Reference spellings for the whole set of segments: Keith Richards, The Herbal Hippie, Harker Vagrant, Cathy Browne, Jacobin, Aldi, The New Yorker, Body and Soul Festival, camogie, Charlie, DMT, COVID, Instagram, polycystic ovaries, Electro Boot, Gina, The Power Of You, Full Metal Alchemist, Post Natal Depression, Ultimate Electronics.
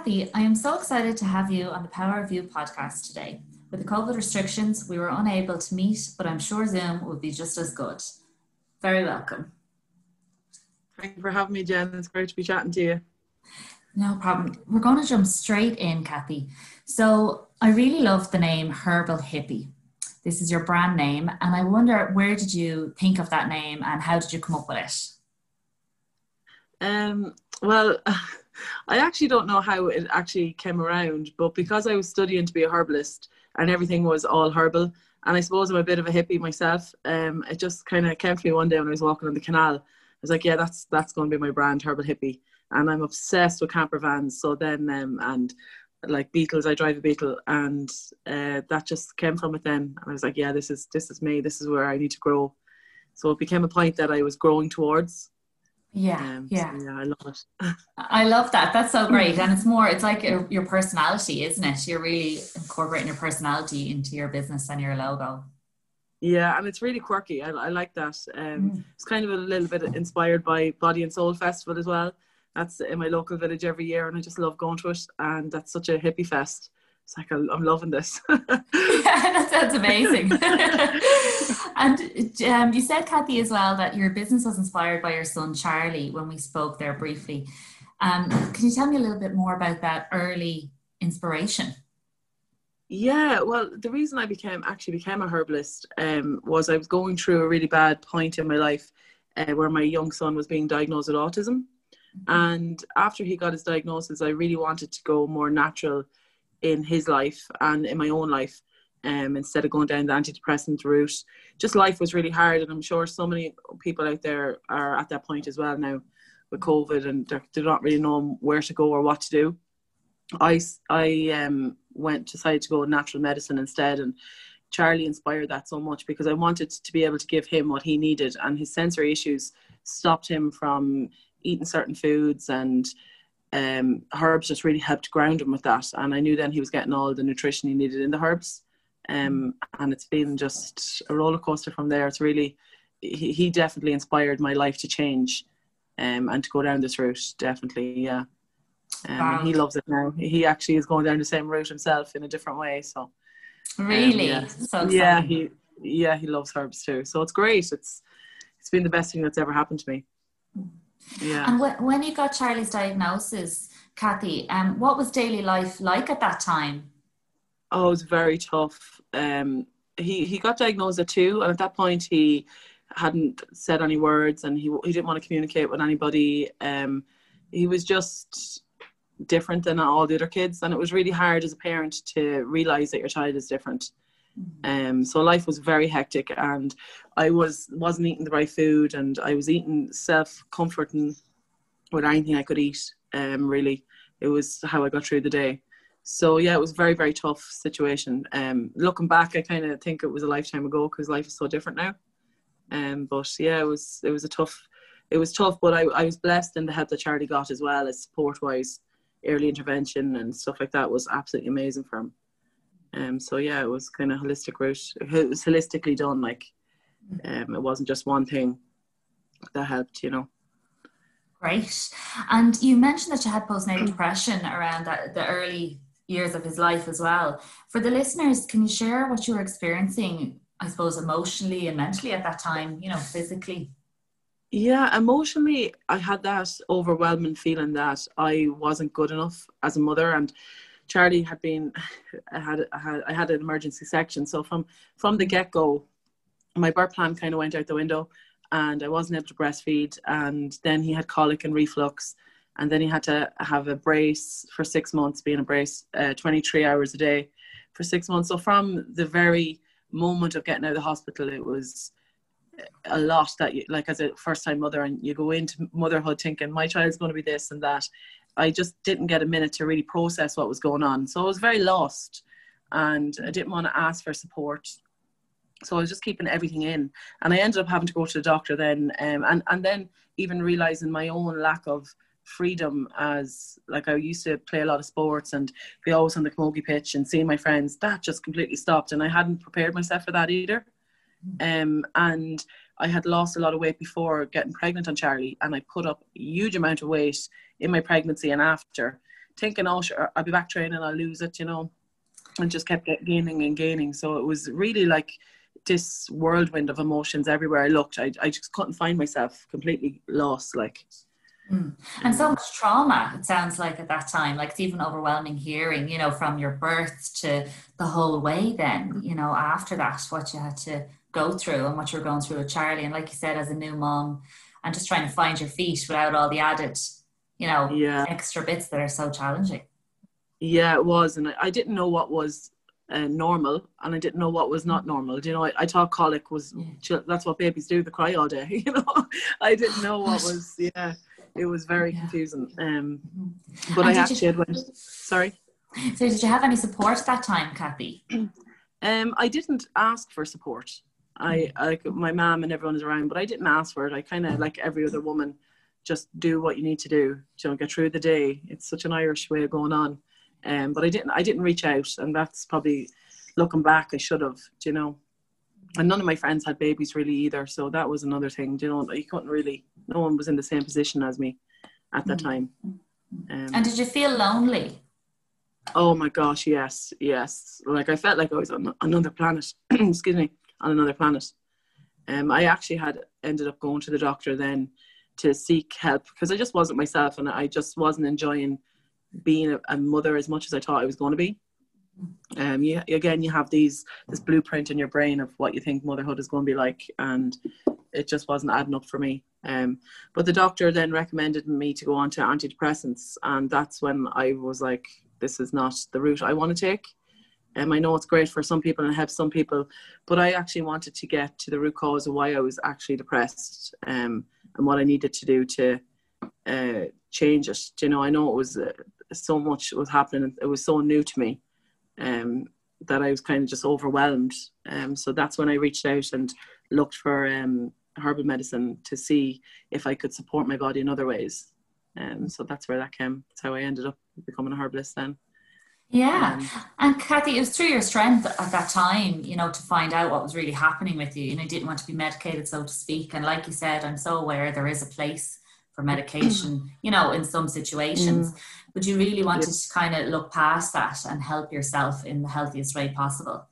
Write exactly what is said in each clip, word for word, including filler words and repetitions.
Cathy, I am so excited to have you on the Power of You podcast today. With the COVID restrictions, we were unable to meet, but I'm sure Zoom would be just as good. Very welcome. Thank you for having me, Jen. It's great to be chatting to you. No problem. We're going to jump straight in, Cathy. So I really love the name Herbal Hippie. This is your brand name, and I wonder, where did you think of that name and how did you come up with it? Um, well, I actually don't know how it actually came around, but because I was studying to be a herbalist and everything was all herbal, and I suppose I'm a bit of a hippie myself, um, it just kind of came to me one day when I was walking on the canal. I was like, yeah, that's that's going to be my brand, Herbal Hippie. And I'm obsessed with camper vans. So then, um, and like Beetles, I drive a Beetle, and uh, that just came from it then. And I was like, yeah, this is this is me. This is where I need to grow. So it became a point that I was growing towards. Yeah, um, yeah. So yeah, I love it. I love that. That's so great. And it's more, it's like a, your personality, isn't it? You're really incorporating your personality into your business and your logo. Yeah, and it's really quirky. I, I like that. Um, mm. It's kind of a little bit inspired by Body and Soul Festival as well. That's in my local village every year, and I just love going to it. And that's such a hippie fest. It's like, I'm loving this. Yeah, that sounds amazing. And um, you said, Cathy, as well, that your business was inspired by your son, Charlie, when we spoke there briefly. Um, can you tell me a little bit more about that early inspiration? Yeah, well, the reason I became actually became a herbalist um, was I was going through a really bad point in my life uh, where my young son was being diagnosed with autism. Mm-hmm. And after he got his diagnosis, I really wanted to go more natural in his life and in my own life, um, instead of going down the antidepressant route. Just life was really hard, and I'm sure so many people out there are at that point as well now with COVID, and they're, they're not really knowing where to go or what to do. I, I um, went decided to go natural medicine instead, and Charlie inspired that so much because I wanted to be able to give him what he needed, and his sensory issues stopped him from eating certain foods, and um, herbs just really helped ground him with that. And I knew then he was getting all the nutrition he needed in the herbs. Um, and it's been just a roller coaster from there. It's really, he, he definitely inspired my life to change um, and to go down this route. Definitely. Yeah. Um, wow. And he loves it now. He actually is going down the same route himself in a different way. So really? Um, yeah. So yeah, he, yeah, he loves herbs too. So it's great. It's, it's been the best thing that's ever happened to me. Yeah. And wh- when you got Charlie's diagnosis, Cathy, um, what was daily life like at that time? Oh, it was very tough. Um, he, he got diagnosed at two, and at that point he hadn't said any words, and he he didn't want to communicate with anybody. Um, he was just different than all the other kids, and it was really hard as a parent to realise that your child is different. Um, so life was very hectic, and I was, wasn't eating the right food, and I was eating self-comforting with anything I could eat. Um, really, it was how I got through the day. So yeah, it was a very, very tough situation. Um, looking back, I kind of think it was a lifetime ago because life is so different now. Um, but yeah, it was, it was a tough, it was tough, but I, I was blessed in the help that Charlie got as well as support-wise. Early intervention and stuff like that was absolutely amazing for him. Um, so yeah, it was kind of holistic route. It was holistically done. Like, um, it wasn't just one thing that helped, you know. Great. And you mentioned that you had postnatal depression around that, the early years of his life as well. For the listeners, can you share what you were experiencing, I suppose, emotionally and mentally at that time, you know, physically? Yeah, emotionally, I had that overwhelming feeling that I wasn't good enough as a mother. And Charlie had been, I had, I had, I had an emergency section. So from, from the get-go, my birth plan kind of went out the window, and I wasn't able to breastfeed. And then he had colic and reflux, and then he had to have a brace for six months, being a brace uh, twenty-three hours a day for six months. So from the very moment of getting out of the hospital, it was a lot that you, like as a first-time mother, and you go into motherhood thinking, my child's going to be this and that. I just didn't get a minute to really process what was going on. So I was very lost, and I didn't want to ask for support. So I was just keeping everything in, and I ended up having to go to the doctor then. Um, and, and then even realizing my own lack of freedom, as like I used to play a lot of sports and be always on the camogie pitch and seeing my friends, that just completely stopped. And I hadn't prepared myself for that either. Um, and I had lost a lot of weight before getting pregnant on Charlie, and I put up a huge amount of weight in my pregnancy and after thinking, oh, sure, I'll be back training, I'll lose it, you know, and just kept gaining and gaining. So it was really like this whirlwind of emotions everywhere I looked. I, I just couldn't find myself, completely lost, like. Mm. And so much trauma, it sounds like, at that time. Like, it's even overwhelming hearing, you know, from your birth to the whole way then, you know, after that, what you had to go through and what you were going through with Charlie. And like you said, as a new mom, and just trying to find your feet without all the added, you know, yeah. extra bits that are so challenging. Yeah, it was. And I, I didn't know what was uh, normal, and I didn't know what was not normal. Do you know, I, I thought colic was, yeah. that's what babies do, they cry all day, you know. I didn't know what was, yeah. It was very yeah. confusing. Um, but and I actually you, had went, sorry. So did you have any support that time, Cathy? um, I didn't ask for support. I, I my mum and everyone is around, but I didn't ask for it. I kind of, like every other woman, just do what you need to do to get through the day. It's such an Irish way of going on. Um, but I didn't, I didn't reach out, and that's probably, looking back, I should have, you know. And none of my friends had babies really either, so that was another thing, you know, you couldn't really, no one was in the same position as me at that mm-hmm. time. Um, and did you feel lonely? Oh my gosh, yes, yes. Like, I felt like I was on another planet, excuse me, on another planet. Um, I actually had ended up going to the doctor then to seek help, because I just wasn't myself, and I just wasn't enjoying being a, a mother as much as I thought I was going to be. Um, you, again, you have these this blueprint in your brain of what you think motherhood is going to be like, and it just wasn't adding up for me. Um, but the doctor then recommended me to go on to antidepressants, and that's when I was like, this is not the route I want to take. Um, I know it's great for some people and helps some people, but I actually wanted to get to the root cause of why I was actually depressed, um, and what I needed to do to uh, change it. You know, I know it was uh, so much was happening, it was so new to me. Um, that I was kind of just overwhelmed. Um, so that's when I reached out and looked for um, herbal medicine to see if I could support my body in other ways. Um, so that's where that came. That's how I ended up becoming a herbalist then. Yeah. Um, and Cathy, it was through your strength at that time, you know, to find out what was really happening with you. You know, you didn't want to be medicated, so to speak. And like you said, I'm so aware there is a place for medication, you know, in some situations. Mm. But you really wanted yes. to kind of look past that and help yourself in the healthiest way possible,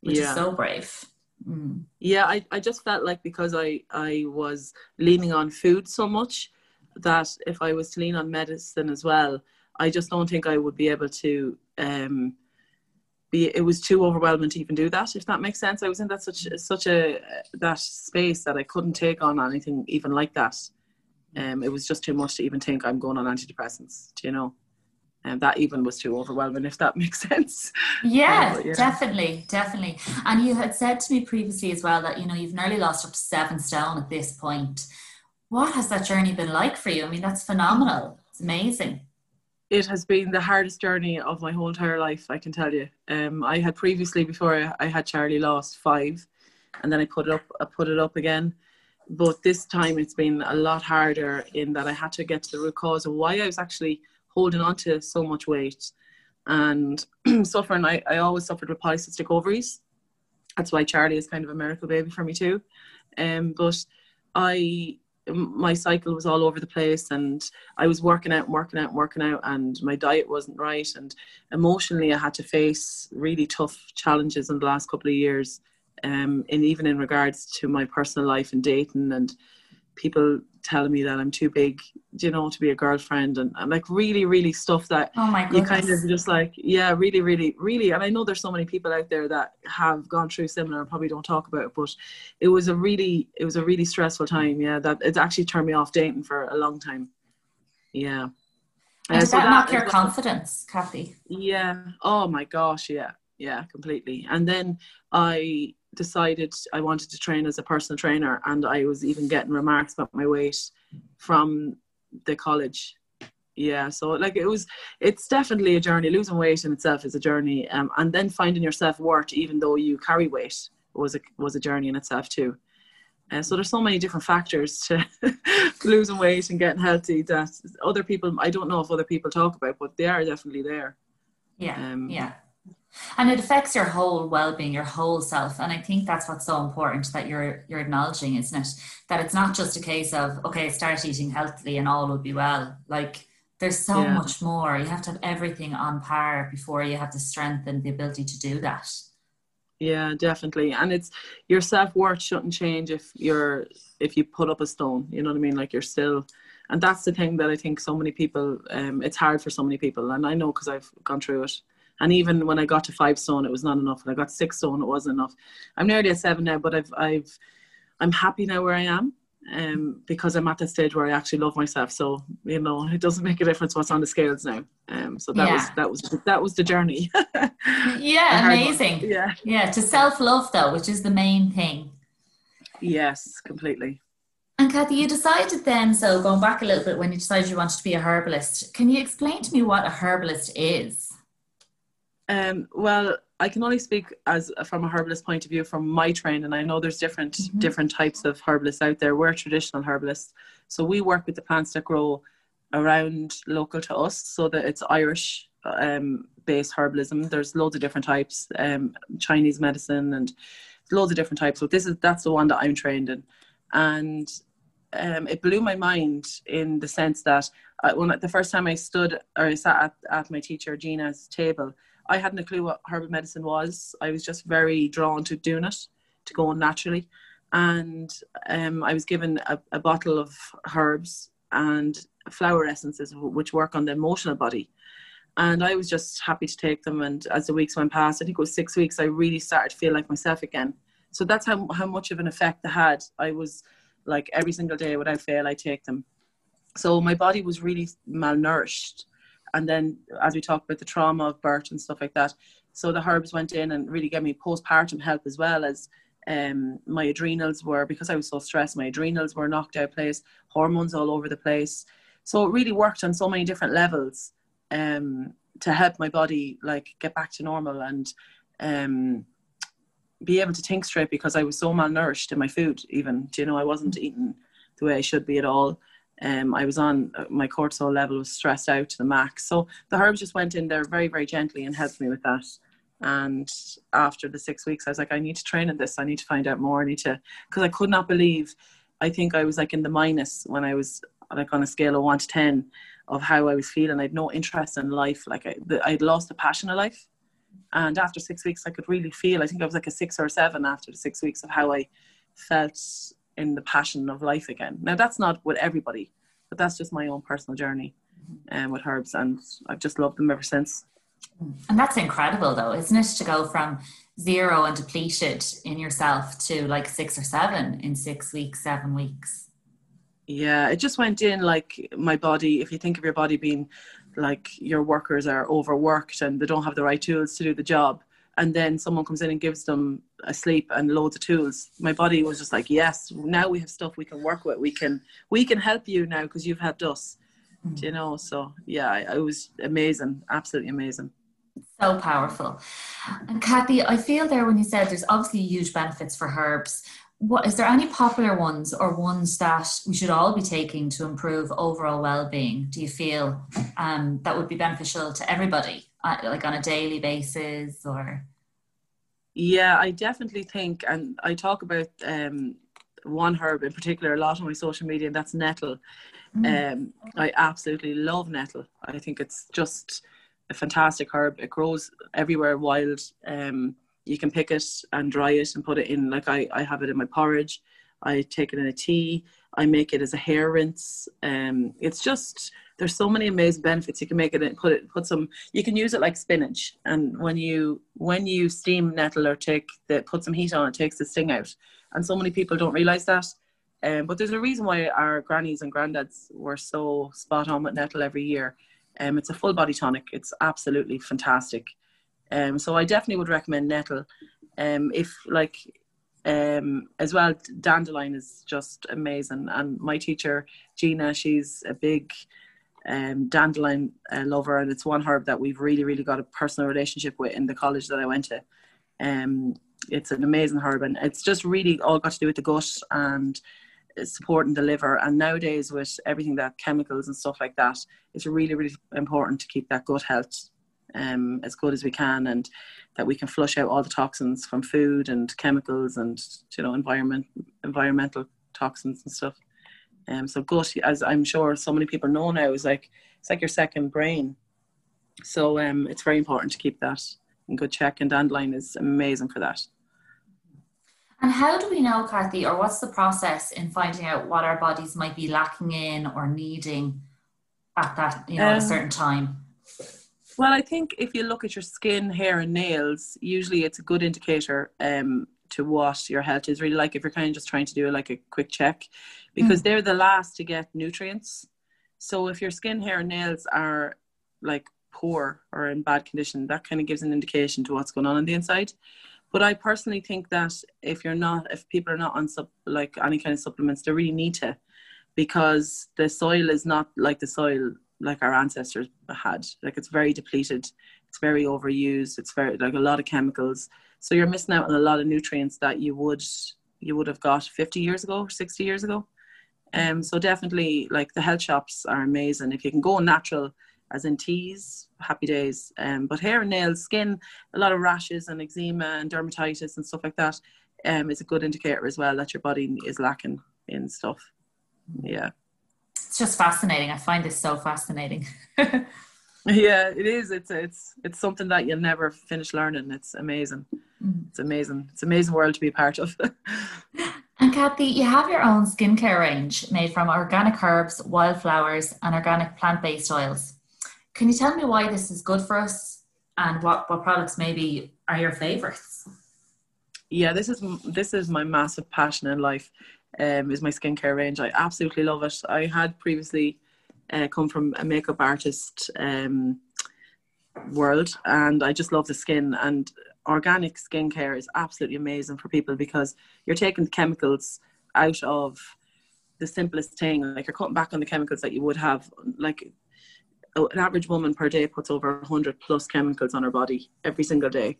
which yeah. is so brave. Mm. Yeah, I, I just felt like, because I, I was leaning on food so much, that if I was to lean on medicine as well, I just don't think I would be able to um, be, it was too overwhelming to even do that, if that makes sense. I was in that such, such a, that space that I couldn't take on anything even like that. Um, it was just too much to even think I'm going on antidepressants, do you know? And um, that even was too overwhelming, if that makes sense. Yeah, um, yeah, definitely, definitely. And you had said to me previously as well that, you know, you've nearly lost up to seven stone at this point. What has that journey been like for you? I mean, that's phenomenal. It's amazing. It has been the hardest journey of my whole entire life, I can tell you. Um, I had previously, before I, I had Charlie, lost five, and then I put it up, I put it up again. But this time it's been a lot harder, in that I had to get to the root cause of why I was actually holding on to so much weight and suffering. I, I always suffered with polycystic ovaries. That's why Charlie is kind of a miracle baby for me too. Um, but I, my cycle was all over the place, and I was working out, working out, working out, and my diet wasn't right. And emotionally I had to face really tough challenges in the last couple of years. Um, and even in regards to my personal life and dating, and people telling me that I'm too big, you know, to be a girlfriend, and I'm like, really, really stuff that oh my you kind of just like, yeah, really, really, really. And I know there's so many people out there that have gone through similar and probably don't talk about it, but it was a really, it was a really stressful time. Yeah, that it actually turned me off dating for a long time. Yeah. And uh, did so that knock your confidence, Cathy? Yeah. Oh my gosh. Yeah. Yeah, completely. And then I decided I wanted to train as a personal trainer, and I was even getting remarks about my weight from the college. Yeah, so like it was, it's definitely a journey. Losing weight in itself is a journey, um, and then finding your self-worth, even though you carry weight, was a was a journey in itself too. Uh, so there's so many different factors to losing weight and getting healthy that other people, I don't know if other people talk about, but they are definitely there. Yeah, um, yeah. And it affects your whole well-being, your whole self. And I think that's what's so important that you're you're acknowledging, isn't it? That it's not just a case of, okay, start eating healthily and all will be well. Like, There's so yeah. much more. You have to have everything on par before you have the strength and the ability to do that. Yeah, definitely. And it's, your self-worth shouldn't change if you're, if you put up a stone, you know what I mean? Like, you're still, and that's the thing that I think so many people, um, it's hard for so many people. And I know, because I've gone through it. And even when I got to five stone, it was not enough. When I got six stone, it wasn't enough. I'm nearly at seven now, but I've, I've, I'm happy now where I am. Um, because I'm at that stage where I actually love myself, so you know it doesn't make a difference what's on the scales now. Um, so that yeah. was that was that was the journey. yeah, amazing. One. Yeah, yeah. To self-love though, which is the main thing. Yes, completely. And Cathy, you decided then. So going back a little bit, when you decided you wanted to be a herbalist, can you explain to me what a herbalist is? Um, well, I can only speak as from a herbalist point of view from my training. I know there's different mm-hmm. different types of herbalists out there. We're traditional herbalists, so we work with the plants that grow around local to us, so that it's Irish um, based herbalism. There's loads of different types, um, Chinese medicine, and loads of different types. So this is that's the one that I'm trained in, and um, it blew my mind in the sense that I, when the first time I stood or I sat at, at my teacher Gina's table, I hadn't a clue what herbal medicine was. I was just very drawn to doing it, to going naturally. And um, I was given a, a bottle of herbs and flower essences, which work on the emotional body. And I was just happy to take them. And as the weeks went past, I think it was six weeks, I really started to feel like myself again. So that's how, how much of an effect they had. I was like, every single day without fail, I take them. So my body was really malnourished. And then as we talked about the trauma of birth and stuff like that, so the herbs went in and really gave me postpartum help, as well as um, my adrenals were, because I was so stressed, my adrenals were knocked out of place, hormones all over the place. So it really worked on so many different levels um, to help my body like get back to normal and um, be able to think straight, because I was so malnourished in my food even. Do you know, I wasn't eating the way I should be at all. Um, I was on, my cortisol level was stressed out to the max. So the herbs just went in there very, very gently and helped me with that. And after the six weeks, I was like, I need to train at this. I need to find out more. I need to, because I could not believe, I think I was like in the minus when I was like on a scale of one to ten of how I was feeling. I had no interest in life. Like I, I'd lost the passion of life. And after six weeks, I could really feel, I think I was like a six or a seven after the six weeks of how I felt in the passion of life again. Now that's not with everybody, but that's just my own personal journey and um, with herbs, and I've just loved them ever since. And that's incredible though, isn't it, to go from zero and depleted in yourself to like six or seven in six weeks, seven weeks. Yeah, it just went in like my body, if you think of your body being like your workers are overworked and they don't have the right tools to do the job, and then someone comes in and gives them a sleep and loads of tools. My body was just like, yes, now we have stuff we can work with. We can we can help you now because you've helped us. Mm-hmm. Do you know? So yeah, it was amazing. Absolutely amazing. So powerful. And Cathy, I feel there when you said there's obviously huge benefits for herbs. What, is there any popular ones or ones that we should all be taking to improve overall well-being? Do you feel um, that would be beneficial to everybody? Like on a daily basis or? Yeah, I definitely think, and I talk about um, one herb in particular a lot on my social media, and that's nettle. Mm. Um, I absolutely love nettle. I think it's just a fantastic herb. It grows everywhere wild. Um, you can pick it and dry it and put it in, like I, I have it in my porridge. I take it in a tea. I make it as a hair rinse. Um, it's just, there's so many amazing benefits. You can make it and put it, put some, you can use it like spinach. And when you, when you steam nettle or take the, put some heat on, it takes the sting out. And so many people don't realize that. Um, but there's a reason why our grannies and granddads were so spot on with nettle every year. Um, it's a full body tonic. It's absolutely fantastic. Um, so I definitely would recommend nettle. Um, if like, um as well, dandelion is just amazing, and my teacher Gina, she's a big um dandelion uh, lover, and it's one herb that we've really really got a personal relationship with in the college that I went to. Um it's an amazing herb, and it's just really all got to do with the gut and supporting the liver, and nowadays with everything that chemicals and stuff like that, it's really really important to keep that gut health Um, as good as we can, and that we can flush out all the toxins from food and chemicals and, you know, environment environmental toxins and stuff. Um, so gut, as I'm sure so many people know now, is like it's like your second brain. So um, it's very important to keep that in good check, and online is amazing for that. And how do we know, Cathy, or what's the process in finding out what our bodies might be lacking in or needing at that, you know, um, at a certain time? Well, I think if you look at your skin, hair and nails, usually it's a good indicator um, to what your health is really like, if you're kind of just trying to do like a quick check, because mm. they're the last to get nutrients. So if your skin, hair and nails are like poor or in bad condition, that kind of gives an indication to what's going on on the inside. But I personally think that if you're not, if people are not on sub, like any kind of supplements, they really need to, because the soil is not like the soil like our ancestors had. Like it's very depleted, it's very overused, it's very like a lot of chemicals. So you're missing out on a lot of nutrients that you would you would have got fifty years ago, sixty years ago. Um, so definitely, like the health shops are amazing if you can go natural. As in teas, happy days. Um, but hair and nails, skin, a lot of rashes and eczema and dermatitis and stuff like that um, is a good indicator as well that your body is lacking in stuff. Yeah. It's just fascinating. I find this so fascinating. Yeah, it is. It's it's it's something that you'll never finish learning. It's amazing. Mm-hmm. It's amazing. It's an amazing world to be a part of. And Cathy, you have your own skincare range made from organic herbs, wildflowers and organic plant-based oils. Can you tell me why this is good for us and what, what products maybe are your favorites? Yeah, this is this is my massive passion in life, um, is my skincare range. I absolutely love it. I had previously uh, come from a makeup artist um, world, and I just love the skin. And organic skincare is absolutely amazing for people because you're taking the chemicals out of the simplest thing. Like you're cutting back on the chemicals that you would have, like... Oh, an average woman per day puts over one hundred plus chemicals on her body every single day.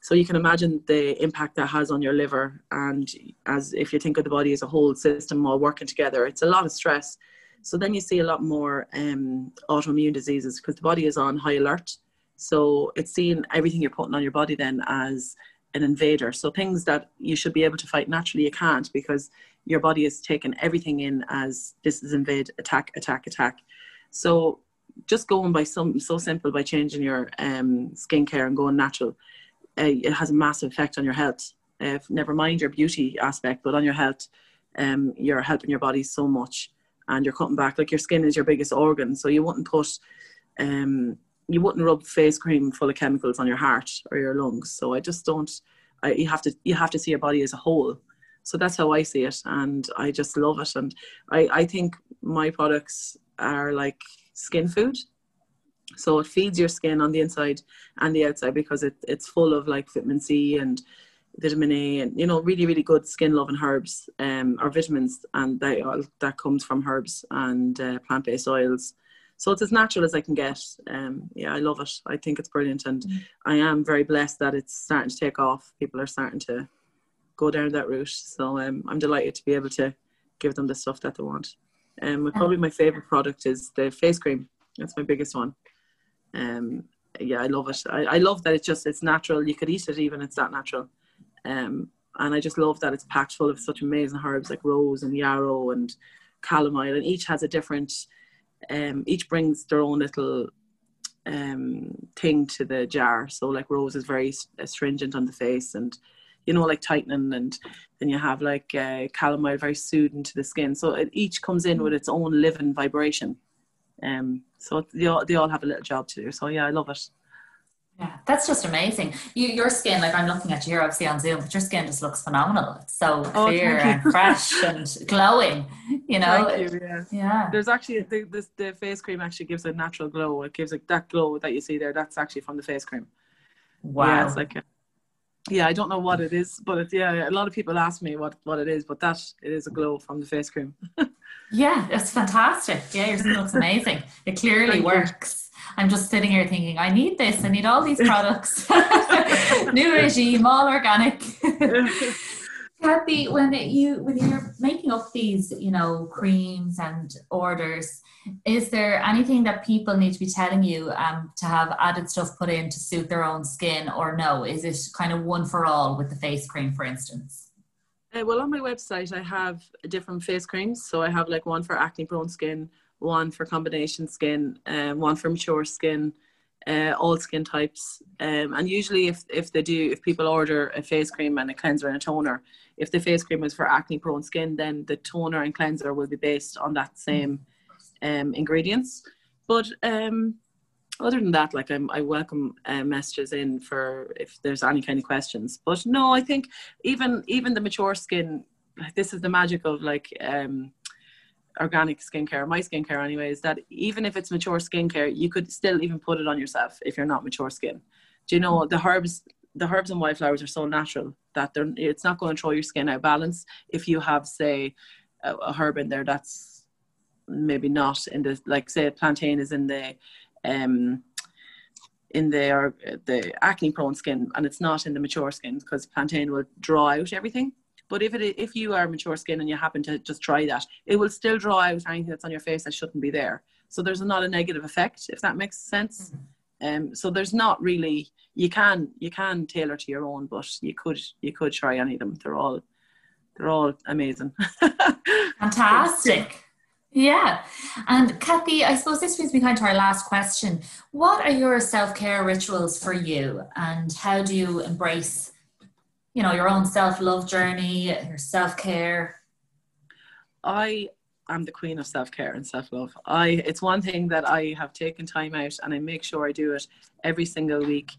So you can imagine the impact that has on your liver. And as if you think of the body as a whole system all working together, it's a lot of stress. So then you see a lot more um, autoimmune diseases because the body is on high alert. So it's seeing everything you're putting on your body then as an invader. So things that you should be able to fight naturally, you can't, because your body is taking everything in as this is invade, attack, attack, attack. So just going by some so simple by changing your um skincare and going natural, uh, it has a massive effect on your health. Uh, never mind your beauty aspect, but on your health, um, you're helping your body so much, and you're cutting back. Like your skin is your biggest organ, so you wouldn't put, um, you wouldn't rub face cream full of chemicals on your heart or your lungs. So I just don't. I, you have to you have to see your body as a whole. So that's how I see it, and I just love it. And I I think my products are like skin food, so it feeds your skin on the inside and the outside, because it, it's full of like vitamin C and vitamin A and, you know, really really good skin loving herbs um or vitamins, and they all that comes from herbs and uh, plant-based oils. So it's as natural as I can get. Um yeah, I love it. I think it's brilliant, and mm. I am very blessed that it's starting to take off. People are starting to go down that route, so um, I'm delighted to be able to give them the stuff that they want. Um, probably my favourite product is the face cream. That's my biggest one. Um, yeah, I love it. I, I love that it's just, it's natural. You could eat it even, it's that natural. Um, and I just love that it's packed full of such amazing herbs like rose and yarrow and chamomile, and each has a different, um, each brings their own little um, thing to the jar. So like rose is very astringent on the face and, you know, like tightening, and then you have like uh, chamomile, very soothing to the skin. So it each comes in with its own living vibration. Um, so they all, they all have a little job to do. So yeah, I love it. Yeah, that's just amazing. You, your skin, like I'm looking at you here, obviously on Zoom, but your skin just looks phenomenal. It's so clear oh, and fresh and glowing, you know. Thank you, yeah. yeah. There's actually, the, this, the face cream actually gives a natural glow. It gives like that glow that you see there. That's actually from the face cream. Wow. Yeah, it's like a, yeah, I don't know what it is, but it, yeah, a lot of people ask me what, what it is, but that, it is a glow from the face cream. Yeah, it's fantastic. Yeah, your skin looks amazing. It clearly works. I'm just sitting here thinking, I need this. I need all these products. New regime, all organic. Cathy, when you when you're making up these, you know, creams and orders, is there anything that people need to be telling you um, to have added stuff put in to suit their own skin, or no? Is it kind of one for all with the face cream, for instance? Uh, well, on my website, I have different face creams. So I have like one for acne prone skin, one for combination skin, um, one for mature skin, uh, all skin types. Um, and usually if, if they do, if people order a face cream and a cleanser and a toner, if the face cream is for acne prone skin, then the toner and cleanser will be based on that same um, ingredients. But um, other than that, like I'm, I welcome uh, messages in for if there's any kind of questions. But no, I think even even the mature skin, like this is the magic of like um, organic skincare, my skincare anyways, that even if it's mature skincare, you could still even put it on yourself if you're not mature skin. Do you know the herbs? The herbs and wildflowers are so natural that they're, it's not going to throw your skin out of balance if you have, say, a, a herb in there that's maybe not in the, like, say, plantain is in the um in the or the acne prone skin and it's not in the mature skin, because plantain will draw out everything. But if it if you are mature skin and you happen to just try that, it will still draw out anything that's on your face that shouldn't be there. So there's not a negative effect, if that makes sense. Mm-hmm. Um, so there's not really, you can you can tailor to your own, but you could you could try any of them. They're all they're all amazing. Fantastic. Yeah. And Cathy, I suppose this brings me kind of to our last question. What are your self-care rituals for you, and how do you embrace, you know, your own self-love journey, your self-care? I I'm the queen of self-care and self-love. I it's one thing that I have taken time out, and I make sure I do it every single week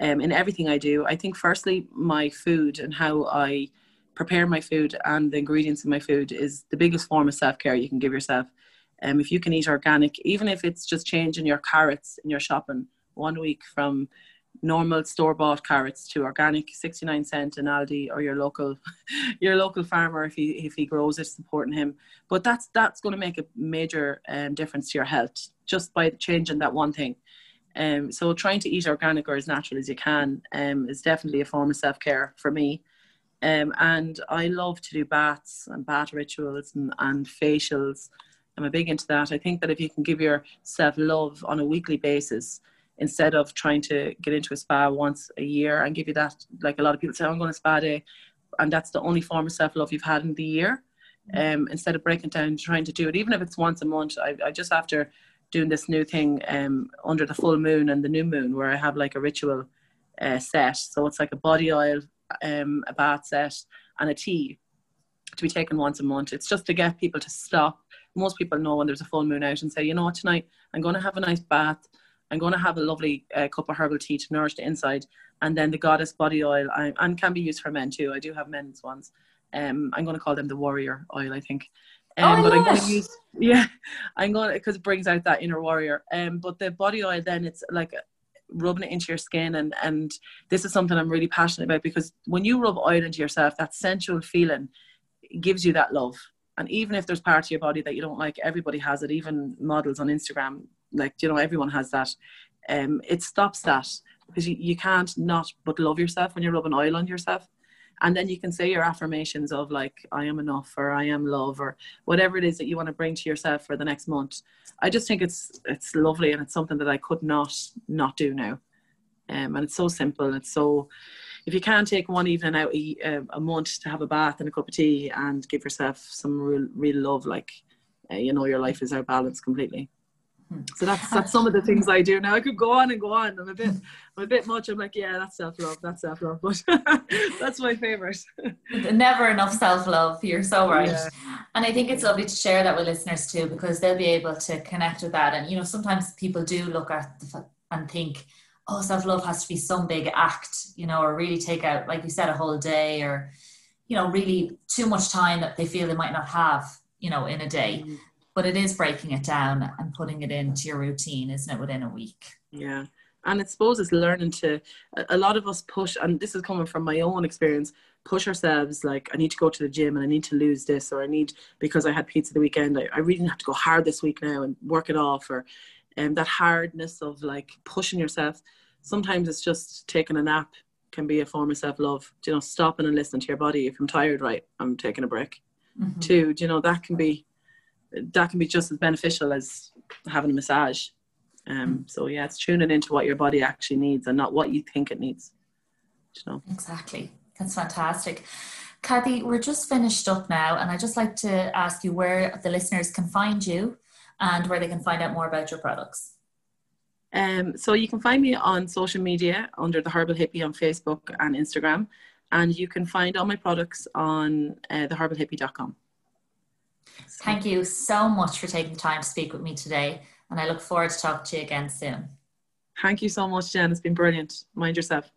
um, in everything I do. I think firstly, my food and how I prepare my food and the ingredients in my food is the biggest form of self-care you can give yourself. Um, if you can eat organic, even if it's just changing your carrots in your shopping one week from normal store-bought carrots to organic, sixty-nine cent in Aldi, or your local your local farmer if he if he grows it, supporting him. But that's that's going to make a major um, difference to your health just by changing that one thing. Um, so trying to eat organic or as natural as you can um, is definitely a form of self-care for me. Um, and I love to do baths and bath rituals and, and facials. I'm a big into that. I think that if you can give yourself love on a weekly basis, instead of trying to get into a spa once a year and give you that, like a lot of people say, oh, I'm going to spa day, and that's the only form of self-love you've had in the year. Mm-hmm. Um, instead of breaking down, trying to do it, even if it's once a month, I, I just after doing this new thing um, under the full moon and the new moon, where I have like a ritual uh, set. So it's like a body oil, um, a bath set and a tea to be taken once a month. It's just to get people to stop. Most people know when there's a full moon out and say, you know what, tonight I'm going to have a nice bath. I'm going to have a lovely uh, cup of herbal tea to nourish the inside. And then the goddess body oil, I, and can be used for men too. I do have men's ones. Um, I'm going to call them the warrior oil, I think. Um, oh, but I'm going to use, yeah, I'm going to, because it brings out that inner warrior. Um, but the body oil, then it's like rubbing it into your skin. And, and this is something I'm really passionate about, because when you rub oil into yourself, that sensual feeling gives you that love. And even if there's part of your body that you don't like, everybody has it, even models on Instagram. Like, you know, everyone has that. Um, it stops that, because you, you can't not but love yourself when you're rubbing oil on yourself. And then you can say your affirmations of like, I am enough, or I am love, or whatever it is that you want to bring to yourself for the next month. I just think it's it's lovely, and it's something that I could not not do now. Um, and it's so simple. It's so, if you can take one evening out a, a month to have a bath and a cup of tea and give yourself some real, real love, like, uh, you know, your life is out of balance completely. So that's that's some of the things I do now. I could go on and go on. I'm a bit, I'm a bit much. I'm like, yeah, that's self love. That's self love. But that's my favorite. Never enough self love. You're so right. Yeah. And I think it's lovely to share that with listeners too, because they'll be able to connect with that. And you know, sometimes people do look at the, and think, oh, self love has to be some big act, you know, or really take out, like you said, a whole day, or you know, really too much time that they feel they might not have, you know, in a day. Mm-hmm. But it is breaking it down and putting it into your routine, isn't it, within a week? Yeah. And I suppose it's learning to, a lot of us push, and this is coming from my own experience, push ourselves like, I need to go to the gym and I need to lose this, or I need, because I had pizza the weekend, I, I really have to go hard this week now and work it off, or um, that hardness of like pushing yourself. Sometimes it's just taking a nap can be a form of self-love. You know, stopping and listening to your body. If I'm tired, right, I'm taking a break. Mm-hmm. Too, you know, that can be, that can be just as beneficial as having a massage. Um, so yeah, it's tuning into what your body actually needs and not what you think it needs. You know? Exactly. That's fantastic. Cathy, we're just finished up now, and I'd just like to ask you where the listeners can find you and where they can find out more about your products. Um, so you can find me on social media under The Herbal Hippie on Facebook and Instagram, and you can find all my products on uh, the herbal hippie dot com. So. Thank you so much for taking the time to speak with me today, and I look forward to talking to you again soon. Thank you so much, Jen. It's been brilliant. Mind yourself.